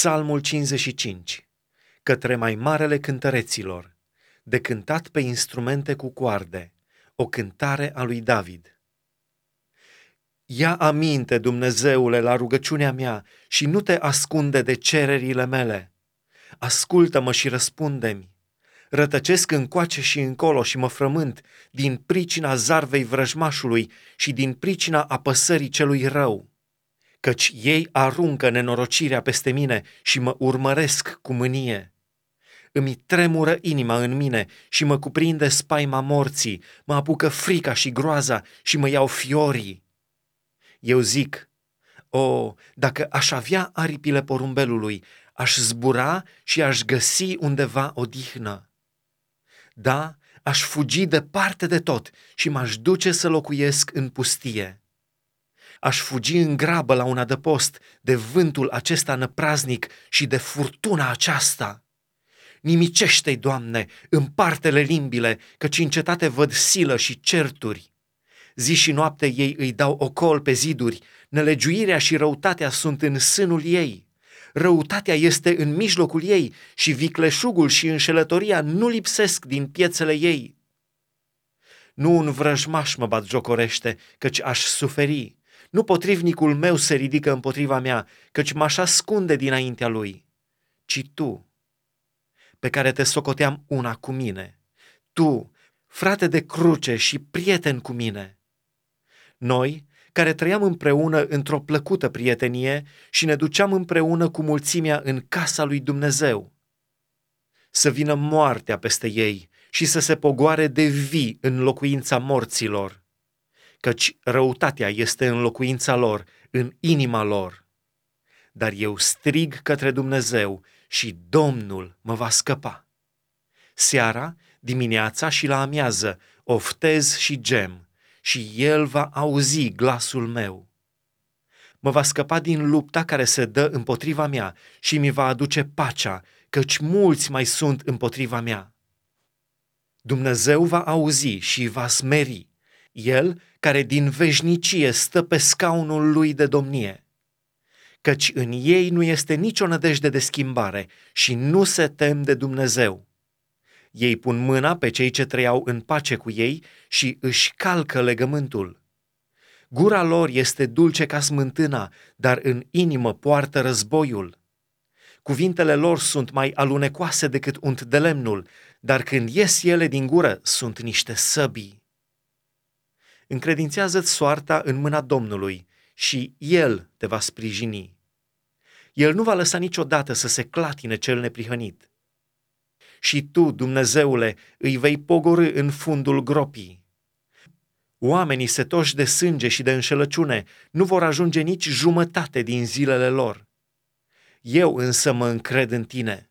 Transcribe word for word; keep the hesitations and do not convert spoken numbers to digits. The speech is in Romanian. Psalmul cincizeci și cinci, către mai marele cântăreților, de cântat pe instrumente cu coarde, o cântare a lui David. Ia aminte, Dumnezeule, la rugăciunea mea și nu te ascunde de cererile mele. Ascultă-mă și răspunde-mi. Rătăcesc încoace și încolo și mă frământ din pricina zarvei vrăjmașului și din pricina apăsării celui rău. Căci ei aruncă nenorocirea peste mine și mă urmăresc cu mânie. Îmi tremură inima în mine și mă cuprinde spaima morții, mă apucă frica și groaza și mă iau fiorii. Eu zic, o, dacă aș avea aripile porumbelului, aș zbura și aș găsi undeva odihnă. Da, aș fugi departe de tot și m-aș duce să locuiesc în pustie. Aș fugi în grabă la un adăpost de vântul acesta năpraznic și de furtuna aceasta. Nimicește-i, Doamne, împarte-le limbile, căci în cetate văd silă și certuri. Zi și noapte ei îi dau ocol pe ziduri, nelegiuirea și răutatea sunt în sânul ei. Răutatea este în mijlocul ei și vicleșugul și înșelătoria nu lipsesc din piețele ei. Nu un vrăjmaș mă batjocorește, căci aș suferi. Nu potrivnicul meu se ridică împotriva mea, căci m-aș ascunde dinaintea lui, ci tu, pe care te socoteam una cu mine, tu, frate de cruce și prieten cu mine. Noi, care trăiam împreună într-o plăcută prietenie și ne duceam împreună cu mulțimea în casa lui Dumnezeu. Să vină moartea peste ei și să se pogoare de vii în locuința morților, căci răutatea este în locuința lor, în inima lor. Dar eu strig către Dumnezeu și Domnul mă va scăpa. Seara, dimineața și la amiază oftez și gem și El va auzi glasul meu. Mă va scăpa din lupta care se dă împotriva mea și mi va aduce pacea, căci mulți mai sunt împotriva mea. Dumnezeu va auzi și va smeri, El care din veșnicie stă pe scaunul lui de domnie. Căci în ei nu este nicio nădejde de schimbare și nu se tem de Dumnezeu. Ei pun mâna pe cei ce trăiau în pace cu ei și își calcă legământul. Gura lor este dulce ca smântâna, dar în inimă poartă războiul. Cuvintele lor sunt mai alunecoase decât unt de lemnul, dar când ies ele din gură sunt niște săbii. Încredințează-ți soarta în mâna Domnului și El te va sprijini. El nu va lăsa niciodată să se clatine cel neprihănit. Și tu, Dumnezeule, îi vei pogorî în fundul gropii. Oamenii setoși de sânge și de înșelăciune nu vor ajunge nici jumătate din zilele lor. Eu însă mă încred în tine.